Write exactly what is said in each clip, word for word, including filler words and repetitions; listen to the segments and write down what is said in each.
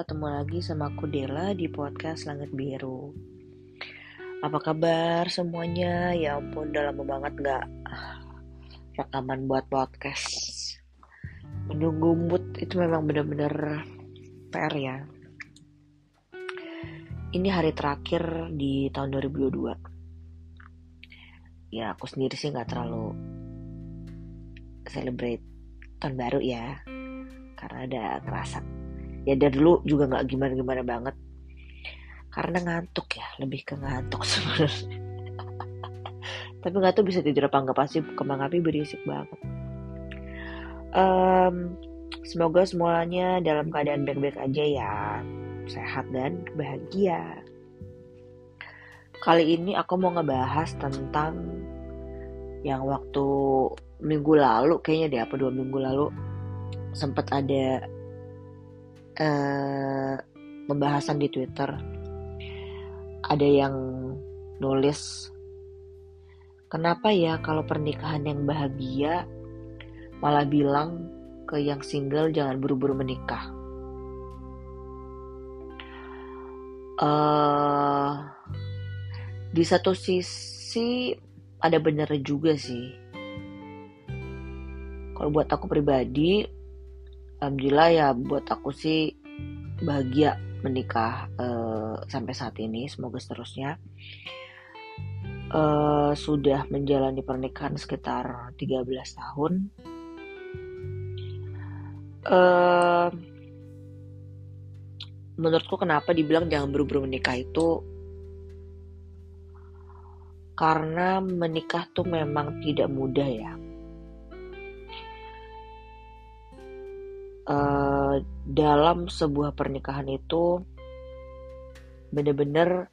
ketemu lagi sama aku Della di podcast Langit Biru. Apa kabar semuanya? Ya ampun, udah lama banget gak rekaman buat podcast. Menunggu mood itu memang benar-benar P R ya. Ini hari terakhir di tahun dua ribu dua puluh dua. Ya aku sendiri sih gak terlalu celebrate tahun baru ya, karena ada kerasa ya dari dulu juga nggak gimana-gimana banget karena ngantuk ya, lebih ke ngantuk sebenarnya. Tapi nggak tahu bisa tidur apa nggak, pasti kembang api berisik banget. Um, semoga semuanya dalam keadaan baik-baik aja ya, sehat dan bahagia. Kali ini aku mau ngebahas tentang yang waktu minggu lalu kayaknya deh, apa dua minggu lalu sempat ada uh, pembahasan di Twitter. Ada yang nulis, kenapa ya kalau pernikahan yang bahagia malah bilang ke yang single jangan buru-buru menikah. Uh, di satu sisi ada bener juga sih. Kalau buat aku pribadi, alhamdulillah ya, buat aku sih bahagia menikah uh, sampai saat ini. Semoga seterusnya. Uh, sudah menjalani pernikahan sekitar tiga belas tahun. Uh, menurutku kenapa dibilang jangan buru-buru menikah itu, karena menikah tuh memang tidak mudah ya. Uh, dalam sebuah pernikahan itu benar-benar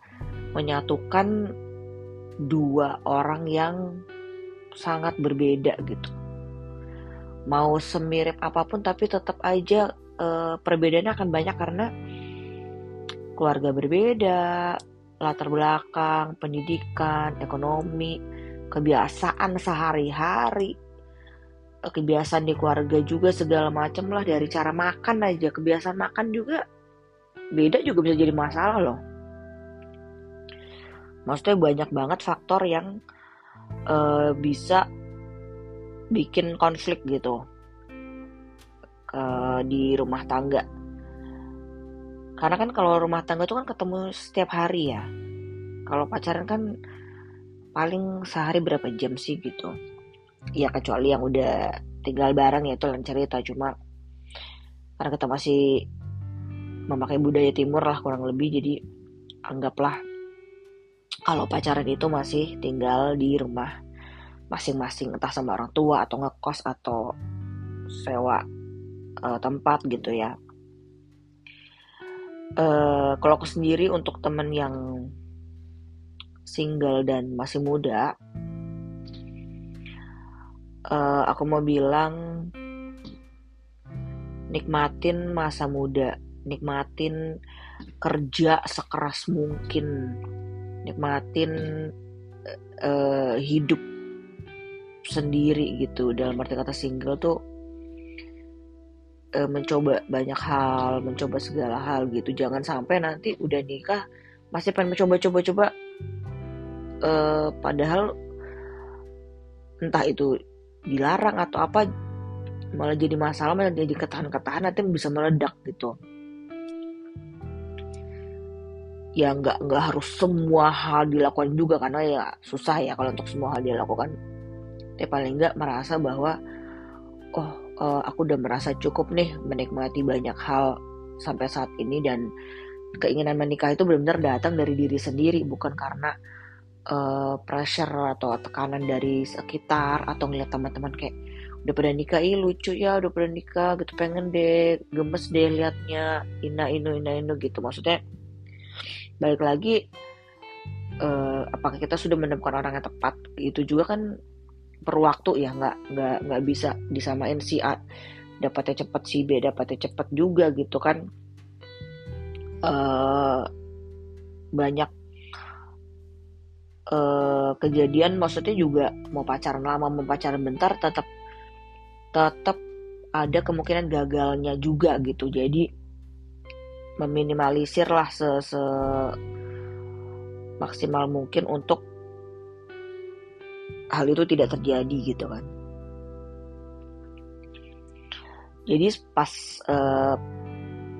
menyatukan dua orang yang sangat berbeda gitu. Mau semirip apapun tapi tetap aja uh, perbedaannya akan banyak karena keluarga berbeda, latar belakang, pendidikan, ekonomi, kebiasaan sehari-hari, kebiasaan di keluarga juga segala macam lah, dari cara makan aja, kebiasaan makan juga beda juga bisa jadi masalah loh. Maksudnya banyak banget faktor yang uh, bisa bikin konflik gitu uh, di rumah tangga. Karena kan kalau rumah tangga itu kan ketemu setiap hari ya. Kalau pacaran kan paling sehari berapa jam sih gitu. Ya kecuali yang udah tinggal bareng ya itu lain cerita, cuma karena kita masih memakai budaya timur lah kurang lebih, jadi anggaplah kalau pacaran itu masih tinggal di rumah masing-masing, entah sama orang tua atau ngekos atau sewa uh, tempat gitu ya. Uh, kalau aku sendiri untuk temen yang single dan masih muda, Uh, aku mau bilang nikmatin masa muda, nikmatin kerja sekeras mungkin, nikmatin uh, hidup sendiri gitu. Dalam arti kata single tuh uh, mencoba banyak hal, mencoba segala hal gitu. Jangan sampai nanti udah nikah masih pengen mencoba-coba-coba, uh, padahal entah itu dilarang atau apa, malah jadi masalah, malah jadi ketahan-ketahan, nanti bisa meledak gitu. Ya nggak nggak harus semua hal dilakukan juga karena ya susah ya kalau untuk semua hal dilakukan. Tapi paling nggak merasa bahwa oh uh, aku udah merasa cukup nih menikmati banyak hal sampai saat ini, dan keinginan menikah itu benar-benar datang dari diri sendiri, bukan karena Uh, pressure atau tekanan dari sekitar atau ngeliat teman-teman kayak udah pada nikah, ih lucu ya udah pada nikah gitu, pengen deh, gemes deh liatnya, ina inu ina inu gitu. Maksudnya balik lagi uh, apakah kita sudah menemukan orang yang tepat, itu juga kan perlu waktu ya, nggak nggak nggak bisa disamain si A dapatnya cepat, si B dapatnya cepat juga gitu kan. Uh, banyak Uh, kejadian, maksudnya juga mau pacaran lama mau pacaran bentar tetap tetap ada kemungkinan gagalnya juga gitu. Jadi meminimalisir lah se, se maksimal mungkin untuk hal itu tidak terjadi gitu kan. Jadi pas eh,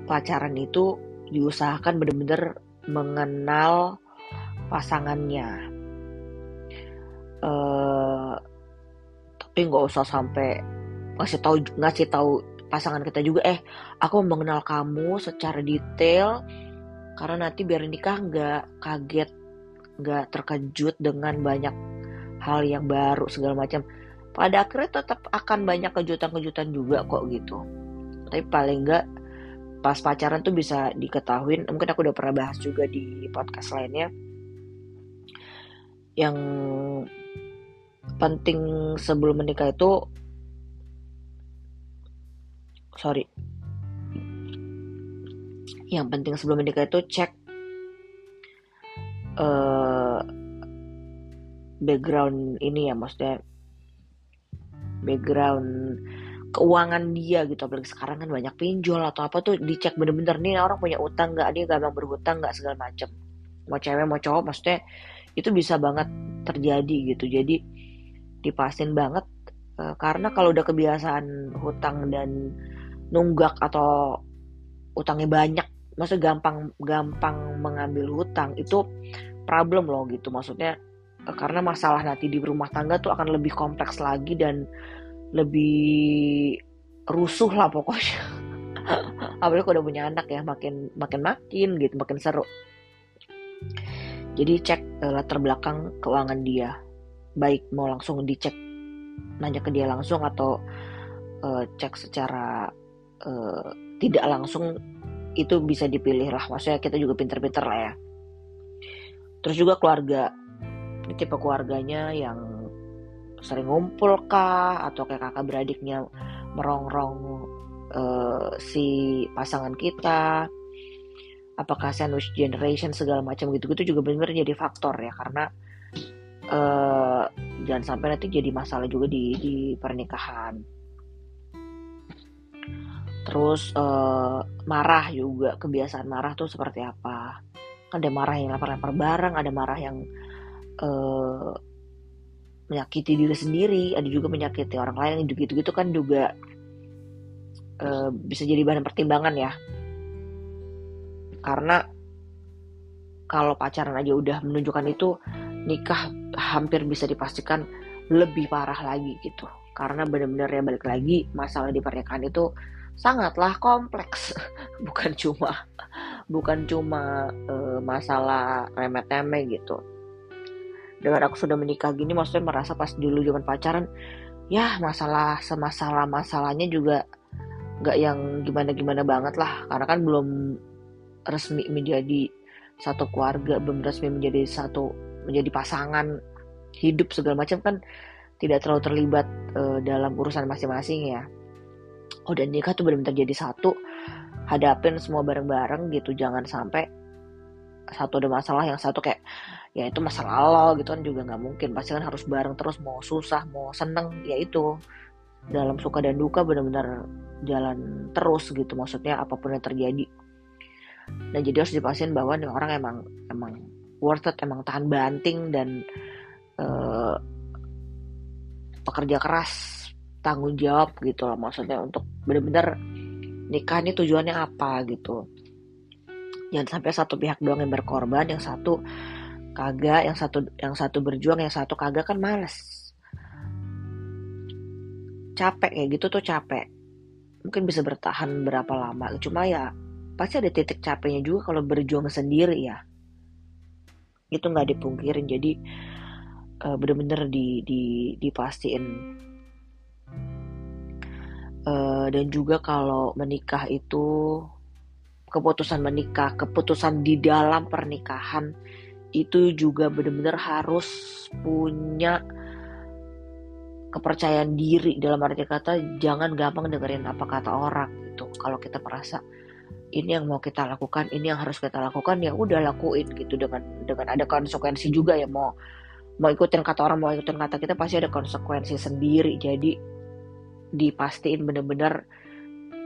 pacaran itu diusahakan benar-benar mengenal pasangannya. Eh, tapi nggak usah sampai ngasih tahu ngasih tahu pasangan kita juga, eh aku mengenal kamu secara detail karena nanti biar nikah nggak kaget, nggak terkejut dengan banyak hal yang baru segala macam. Pada akhirnya tetap akan banyak kejutan-kejutan juga kok gitu. Tapi paling nggak pas pacaran tuh bisa diketahuin. Mungkin aku udah pernah bahas juga di podcast lainnya. Yang penting sebelum menikah itu sorry. Yang penting sebelum menikah itu cek uh, background ini ya, maksudnya background keuangan dia gitu. Apalagi sekarang kan banyak pinjol atau apa tuh, dicek bener-bener nih orang punya utang nggak, dia gampang berhutang nggak segala macem. Mau cewek mau cowok maksudnya itu bisa banget terjadi gitu. Jadi dipastiin banget uh, karena kalau udah kebiasaan hutang dan nunggak atau utangnya banyak, maksudnya gampang gampang mengambil hutang itu problem loh gitu, maksudnya karena masalah nanti di rumah tangga tuh akan lebih kompleks lagi dan lebih rusuh lah pokoknya. Apalagi kalau udah punya anak ya, makin makin makin gitu, makin seru. Jadi cek uh, latar belakang keuangan dia, baik mau langsung dicek nanya ke dia langsung atau uh, cek secara uh, tidak langsung itu bisa dipilih lah, maksudnya kita juga pinter-pinter lah ya. Terus juga keluarga, tipe keluarganya yang sering ngumpul kah atau kayak kakak beradiknya merongrong uh, si pasangan kita, apakah sandwich generation segala macam gitu-gitu juga benar-benar jadi faktor ya, karena uh, jangan sampai nanti jadi masalah juga di, di pernikahan. Terus uh, marah juga, kebiasaan marah tuh seperti apa. Ada marah yang lempar-lempar barang, ada marah yang uh, menyakiti diri sendiri, ada juga menyakiti orang lain, gitu-gitu kan juga uh, bisa jadi bahan pertimbangan ya. Karena kalau pacaran aja udah menunjukkan itu, nikah hampir bisa dipastikan lebih parah lagi gitu. Karena benar-benar ya balik lagi, masalah di pernikahan itu sangatlah kompleks, bukan cuma bukan cuma e, masalah remeh-temeh gitu. Dengan aku sudah menikah gini, maksudnya merasa pas dulu zaman pacaran, ya masalah semasalah masalahnya juga nggak yang gimana-gimana banget lah, karena kan belum resmi menjadi satu keluarga, belum resmi menjadi satu menjadi pasangan hidup segala macam kan, tidak terlalu terlibat e, dalam urusan masing-masing ya. Oh, dan nikah tuh benar-benar jadi satu, hadapin semua bareng-bareng gitu. Jangan sampai satu ada masalah yang satu kayak ya itu masalah lo gitu kan, juga nggak mungkin. Pasti kan harus bareng terus, mau susah mau seneng ya itu, dalam suka dan duka benar-benar jalan terus gitu, maksudnya apapun yang terjadi. Nah jadi harus dipastiin bahwa nih orang emang emang worth it, emang tahan banting dan eh, pekerja keras, tanggung jawab gitu lah, maksudnya untuk benar-benar nikah ini tujuannya apa gitu. Jangan sampai satu pihak doang yang berkorban, yang satu kagak, yang satu yang satu berjuang, yang satu kagak, kan males. Capek ya gitu tuh, capek. Mungkin bisa bertahan berapa lama, cuma ya pasti ada titik capeknya juga kalau berjuang sendiri ya. Itu nggak dipungkirin, jadi uh, benar-benar di di dipastiin. Uh, dan juga kalau menikah itu, keputusan menikah, keputusan di dalam pernikahan itu juga benar-benar harus punya kepercayaan diri. Dalam arti kata jangan gampang dengerin apa kata orang gitu. Kalau kita merasa ini yang mau kita lakukan, ini yang harus kita lakukan, ya udah lakuin gitu, dengan dengan ada konsekuensi juga ya. Mau mau ikutin kata orang, mau ikutin kata kita pasti ada konsekuensi sendiri. Jadi dipastiin benar-benar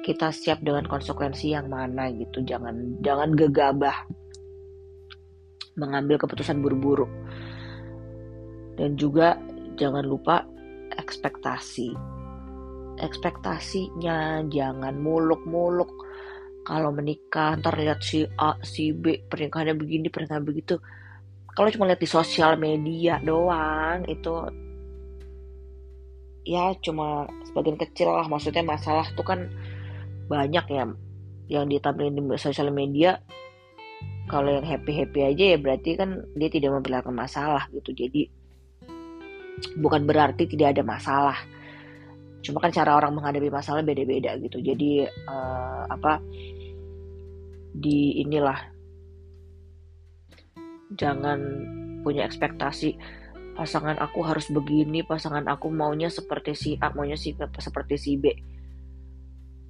kita siap dengan konsekuensi yang mana gitu. Jangan jangan gegabah mengambil keputusan buru-buru. Dan juga jangan lupa ekspektasi. Ekspektasinya jangan muluk-muluk. Kalau menikah ntar lihat si A, si B, pernikahannya begini, pernikahan begitu. Kalau cuma lihat di sosial media doang, itu ya cuma sebagian kecil lah. Maksudnya masalah tuh kan banyak ya yang ditampilkan di sosial media. Kalau yang happy-happy aja ya berarti kan dia tidak memperlihatkan masalah gitu. Jadi bukan berarti tidak ada masalah, cuma kan cara orang menghadapi masalah beda-beda gitu. Jadi uh, apa di inilah jangan punya ekspektasi pasangan aku harus begini, pasangan aku maunya seperti si A, maunya si B, seperti si B.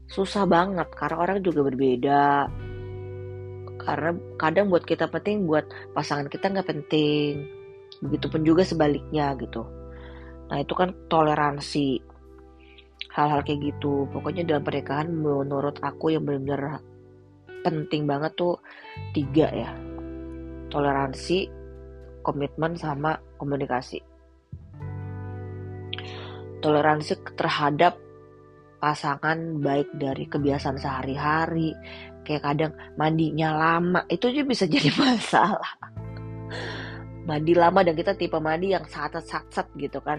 Susah banget karena orang juga berbeda. Karena kadang buat kita penting, buat pasangan kita nggak penting. Begitupun juga sebaliknya gitu. Nah itu kan toleransi hal-hal kayak gitu. Pokoknya dalam pernikahan menurut aku yang benar-benar penting banget tuh tiga ya. Toleransi, komitmen, sama komunikasi. Toleransi terhadap pasangan baik dari kebiasaan sehari-hari, kayak kadang mandinya lama, itu juga bisa jadi masalah. Mandi lama, dan kita tipe mandi yang sat-sat-sat gitu kan.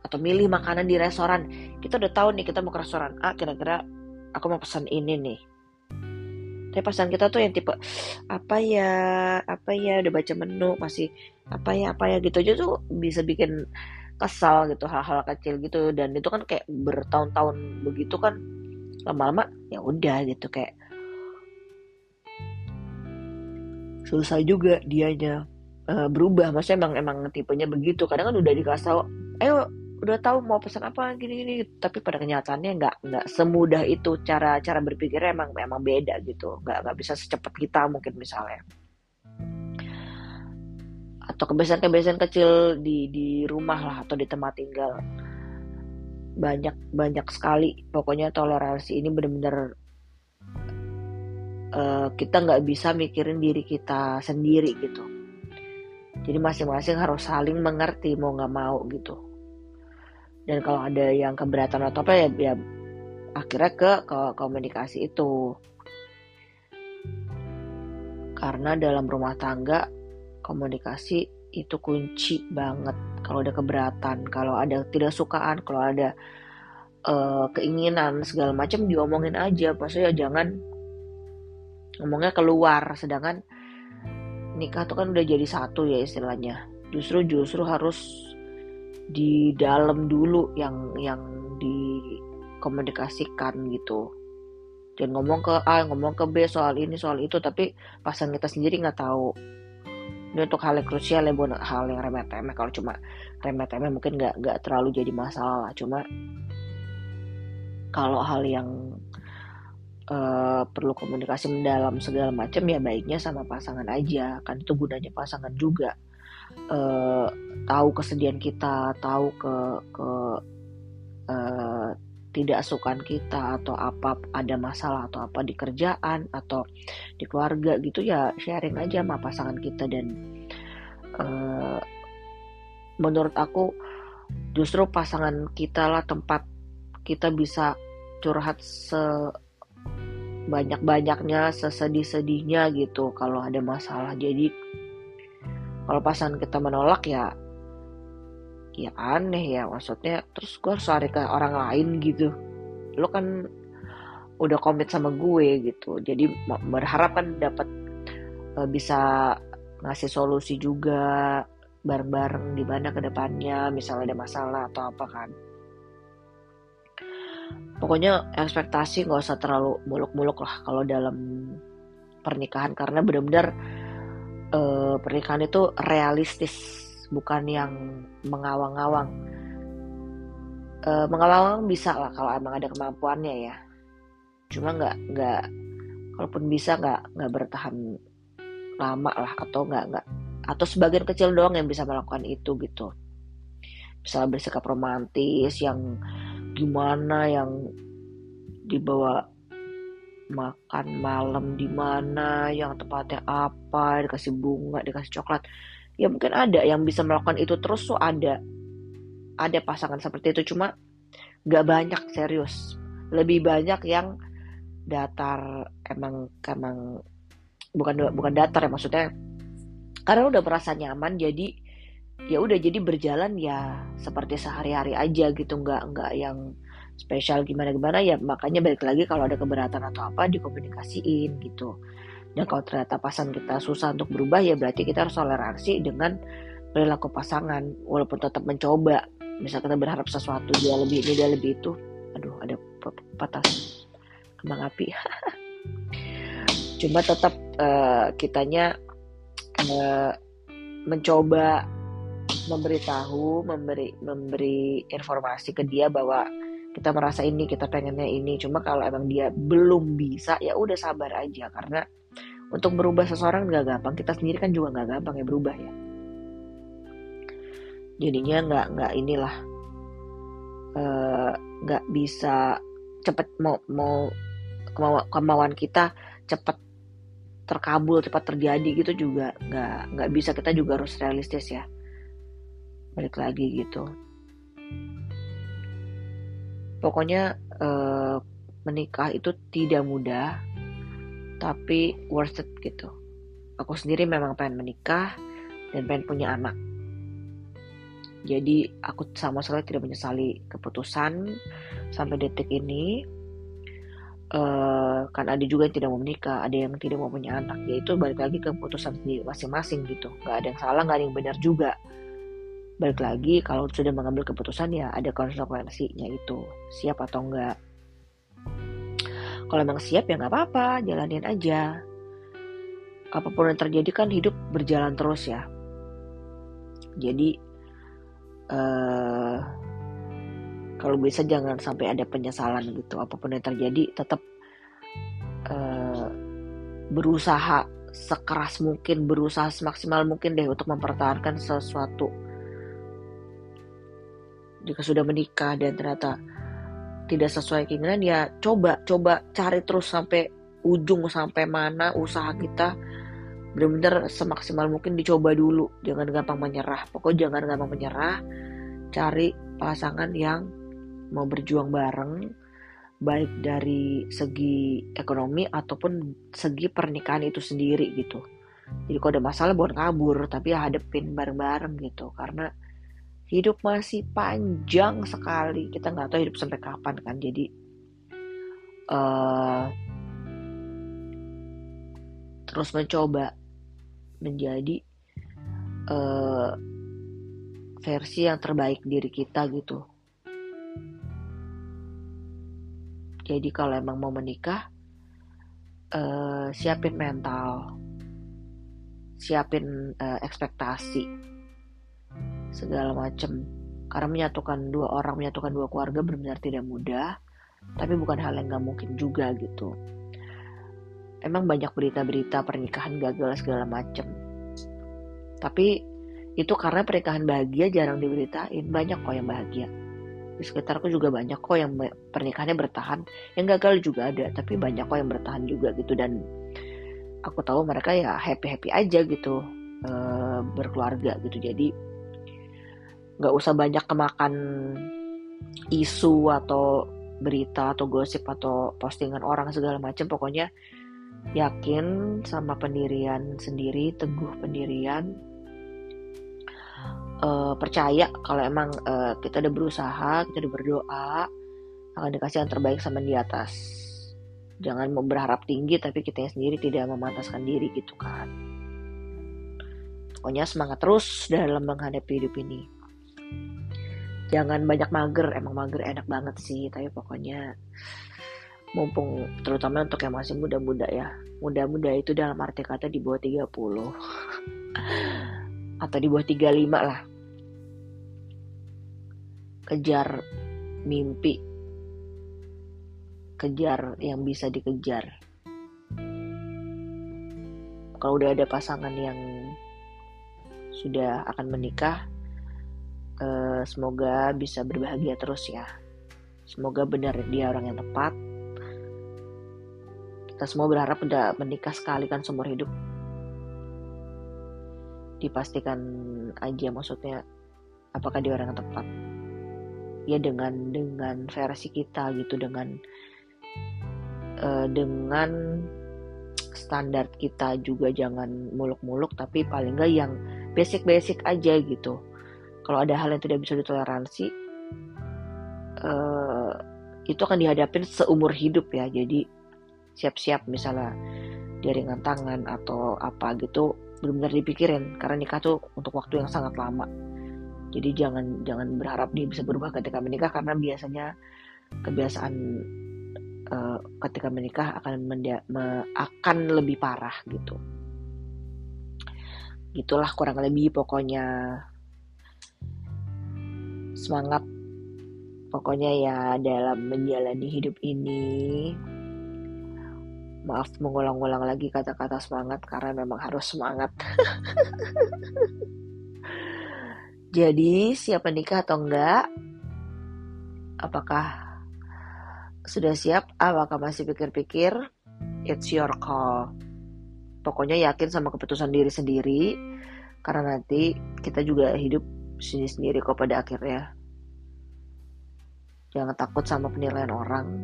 Atau milih makanan di restoran, kita udah tahu nih kita mau ke restoran A, kira-kira aku mau pesan ini nih. Tapi pasangan kita tuh yang tipe apa ya, apa ya, udah baca menu masih apa ya, apa ya gitu aja tuh bisa bikin kesal gitu, hal-hal kecil gitu. Dan itu kan kayak bertahun-tahun begitu kan, lama-lama ya udah gitu, kayak susah juga dianya uh, berubah. Maksudnya emang emang tipenya begitu. Kadang kan udah dikasih tahu, ayo udah tahu mau pesan apa gini-gini, tapi pada kenyataannya nggak nggak semudah itu. Cara cara berpikirnya emang emang beda gitu, nggak nggak bisa secepat kita mungkin misalnya. Atau kebiasaan-kebiasaan kecil di di rumah lah atau di tempat tinggal, banyak banyak sekali. Pokoknya toleransi ini benar-benar uh, kita nggak bisa mikirin diri kita sendiri gitu. Jadi masing-masing harus saling mengerti mau nggak mau gitu. Dan kalau ada yang keberatan atau apa ya, ya akhirnya ke, ke komunikasi itu. Karena dalam rumah tangga komunikasi itu kunci banget. Kalau ada keberatan, kalau ada tidak sukaan, kalau ada uh, keinginan segala macam, diomongin aja. Maksudnya jangan ngomongnya keluar. Sedangkan nikah itu kan udah jadi satu ya istilahnya. Justru justru harus di dalam dulu yang yang dikomunikasikan gitu. Jangan ngomong ke A, ngomong ke B soal ini soal itu, tapi pasangan kita sendiri nggak tahu. Ini untuk hal yang krusial ya, bukan hal yang remeh-temeh. Kalau cuma remeh-temeh mungkin nggak nggak terlalu jadi masalah. Cuma kalau hal yang uh, perlu komunikasi mendalam segala macam, ya baiknya sama pasangan aja. Kan itu gunanya pasangan juga. Uh, tahu kesedihan kita, tahu ke ke uh, tidak sukaan kita atau apa, ada masalah atau apa di kerjaan atau di keluarga gitu ya, sharing aja sama pasangan kita. Dan uh, menurut aku justru pasangan kita lah tempat kita bisa curhat sebanyak-banyaknya, sesedih-sedihnya gitu kalau ada masalah. Jadi kalau pasangan kita menolak ya, ya aneh ya, maksudnya terus gue harus lari ke orang lain gitu. Lo kan udah komit sama gue gitu, jadi berharap kan dapat e, bisa ngasih solusi juga bareng-bareng di mana kedepannya misalnya ada masalah atau apa kan. Pokoknya ekspektasi nggak usah terlalu muluk-muluk lah kalau dalam pernikahan, karena benar-benar Uh, pernikahan itu realistis, bukan yang mengawang-awang. Uh, mengawang-awang bisa lah kalau emang ada kemampuannya ya. Cuma nggak nggak, kalaupun bisa nggak nggak bertahan lama lah, atau nggak nggak, atau sebagian kecil doang yang bisa melakukan itu gitu. Misalnya bersikap romantis, yang gimana, yang dibawa makan malam di mana, yang tempatnya apa, dikasih bunga, dikasih coklat. Ya mungkin ada yang bisa melakukan itu terus tuh ada. Ada pasangan seperti itu, cuma gak banyak, serius. Lebih banyak yang datar, emang emang bukan bukan datar ya maksudnya. Karena udah merasa nyaman, jadi ya udah jadi berjalan ya seperti sehari-hari aja gitu, nggak nggak yang spesial gimana-gimana ya. Makanya balik lagi kalau ada keberatan atau apa dikomunikasiin gitu. Dan kalau ternyata pasangan kita susah untuk berubah, ya berarti kita harus toleransi dengan perilaku pasangan, walaupun tetap mencoba. Misal kita berharap sesuatu, dia lebih ini, dia lebih itu. Aduh, ada patah kembang api. Cuma tetap uh, kitanya uh, mencoba memberitahu, memberi memberi informasi ke dia bahwa kita merasa ini, kita pengennya ini. Cuma kalau emang dia belum bisa, ya udah sabar aja. Karena untuk berubah seseorang gak gampang, kita sendiri kan juga gak gampang ya berubah ya. Jadinya gak, gak inilah uh, gak bisa cepet mau, mau kemauan kita cepet terkabul, cepet terjadi gitu juga gak, gak bisa. Kita juga harus realistis ya, balik lagi gitu. Pokoknya eh, menikah itu tidak mudah, tapi worth it gitu. Aku sendiri memang pengen menikah dan pengen punya anak. Jadi aku sama sekali tidak menyesali keputusan sampai detik ini. Eh, kan ada juga yang tidak mau menikah, ada yang tidak mau punya anak. Yaitu balik lagi ke keputusan sendiri masing-masing gitu. Gak ada yang salah, gak ada yang benar juga. Balik lagi, kalau sudah mengambil keputusan ya ada konsekuensinya itu. Siap atau enggak. Kalau emang siap ya enggak apa-apa, jalanin aja. Apapun yang terjadi kan hidup berjalan terus ya. Jadi eh, kalau bisa jangan sampai ada penyesalan gitu. Apapun yang terjadi tetap eh, berusaha sekeras mungkin, berusaha semaksimal mungkin deh untuk mempertahankan sesuatu. Jika sudah menikah dan ternyata tidak sesuai keinginan, ya coba coba cari terus sampai ujung, sampai mana usaha kita benar-benar semaksimal mungkin dicoba dulu. Jangan gampang menyerah. Pokoknya jangan gampang menyerah. Cari pasangan yang mau berjuang bareng, baik dari segi ekonomi ataupun segi pernikahan itu sendiri gitu. Jadi kalau ada masalah bukan kabur, tapi ya hadepin bareng-bareng gitu. Karena hidup masih panjang sekali. Kita gak tahu hidup sampai kapan kan. Jadi uh, terus mencoba menjadi uh, versi yang terbaik diri kita gitu. Jadi kalau emang mau menikah, uh, siapin mental, siapin uh, ekspektasi segala macam. Karena menyatukan dua orang, menyatukan dua keluarga benar-benar tidak mudah, tapi bukan hal yang gak mungkin juga gitu. Emang banyak berita-berita pernikahan gagal segala macam, tapi itu karena pernikahan bahagia jarang diberitain. Banyak kok yang bahagia, di sekitarku juga banyak kok yang pernikahannya bertahan. Yang gagal juga ada, tapi banyak kok yang bertahan juga gitu. Dan aku tahu mereka ya happy-happy aja gitu, e, berkeluarga gitu. Jadi nggak usah banyak kemakan isu atau berita atau gosip atau postingan orang segala macam. Pokoknya yakin sama pendirian sendiri, teguh pendirian, e, percaya kalau emang e, kita udah berusaha, kita udah berdoa, akan dikasih yang terbaik sama di atas. Jangan mau berharap tinggi tapi kita sendiri tidak memantaskan diri gitu kan. Pokoknya semangat terus dalam menghadapi hidup ini. Jangan banyak mager. Emang mager enak banget sih, tapi pokoknya mumpung terutama untuk yang masih muda-muda ya. Muda-muda itu dalam arti kata di bawah tiga puluh atau di bawah tiga puluh lima lah. Kejar mimpi, kejar yang bisa dikejar. Kalau udah ada pasangan yang sudah akan menikah, semoga bisa berbahagia terus ya. Semoga benar dia orang yang tepat. Kita semua berharap udah menikah sekali kan seumur hidup. Dipastikan aja maksudnya apakah dia orang yang tepat. Ya dengan dengan versi kita gitu, dengan uh, dengan standar kita juga, jangan muluk-muluk tapi paling enggak yang basic-basic aja gitu. Kalau ada hal yang tidak bisa ditoleransi, uh, itu akan dihadapin seumur hidup ya. Jadi siap-siap misalnya dia ringan tangan atau apa gitu, benar-benar dipikirin karena nikah tuh untuk waktu yang sangat lama. Jadi jangan jangan berharap dia bisa berubah ketika menikah, karena biasanya kebiasaan uh, ketika menikah akan mendia, me, akan lebih parah gitu. Gitulah kurang lebih, pokoknya semangat, pokoknya ya dalam menjalani hidup ini. Maaf mengulang-ulang lagi kata-kata semangat karena memang harus semangat. Jadi siap menikah atau enggak? Apakah sudah siap? Apakah masih pikir-pikir? It's your call. Pokoknya yakin sama keputusan diri sendiri, karena nanti kita juga hidup sendiri-sendiri kok pada akhirnya. Jangan takut sama penilaian orang,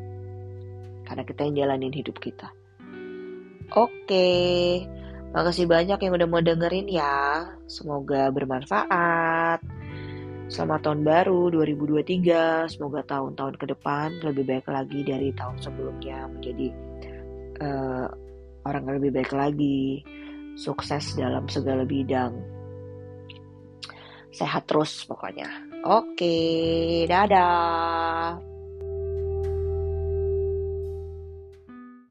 karena kita yang jalanin hidup kita. Oke, makasih banyak yang udah mau dengerin ya. Semoga bermanfaat. Selamat tahun baru dua ribu dua puluh tiga. Semoga tahun-tahun ke depan lebih baik lagi dari tahun sebelumnya. Menjadi uh, orang yang lebih baik lagi. Sukses dalam segala bidang. Sehat terus pokoknya. Oke, dadah.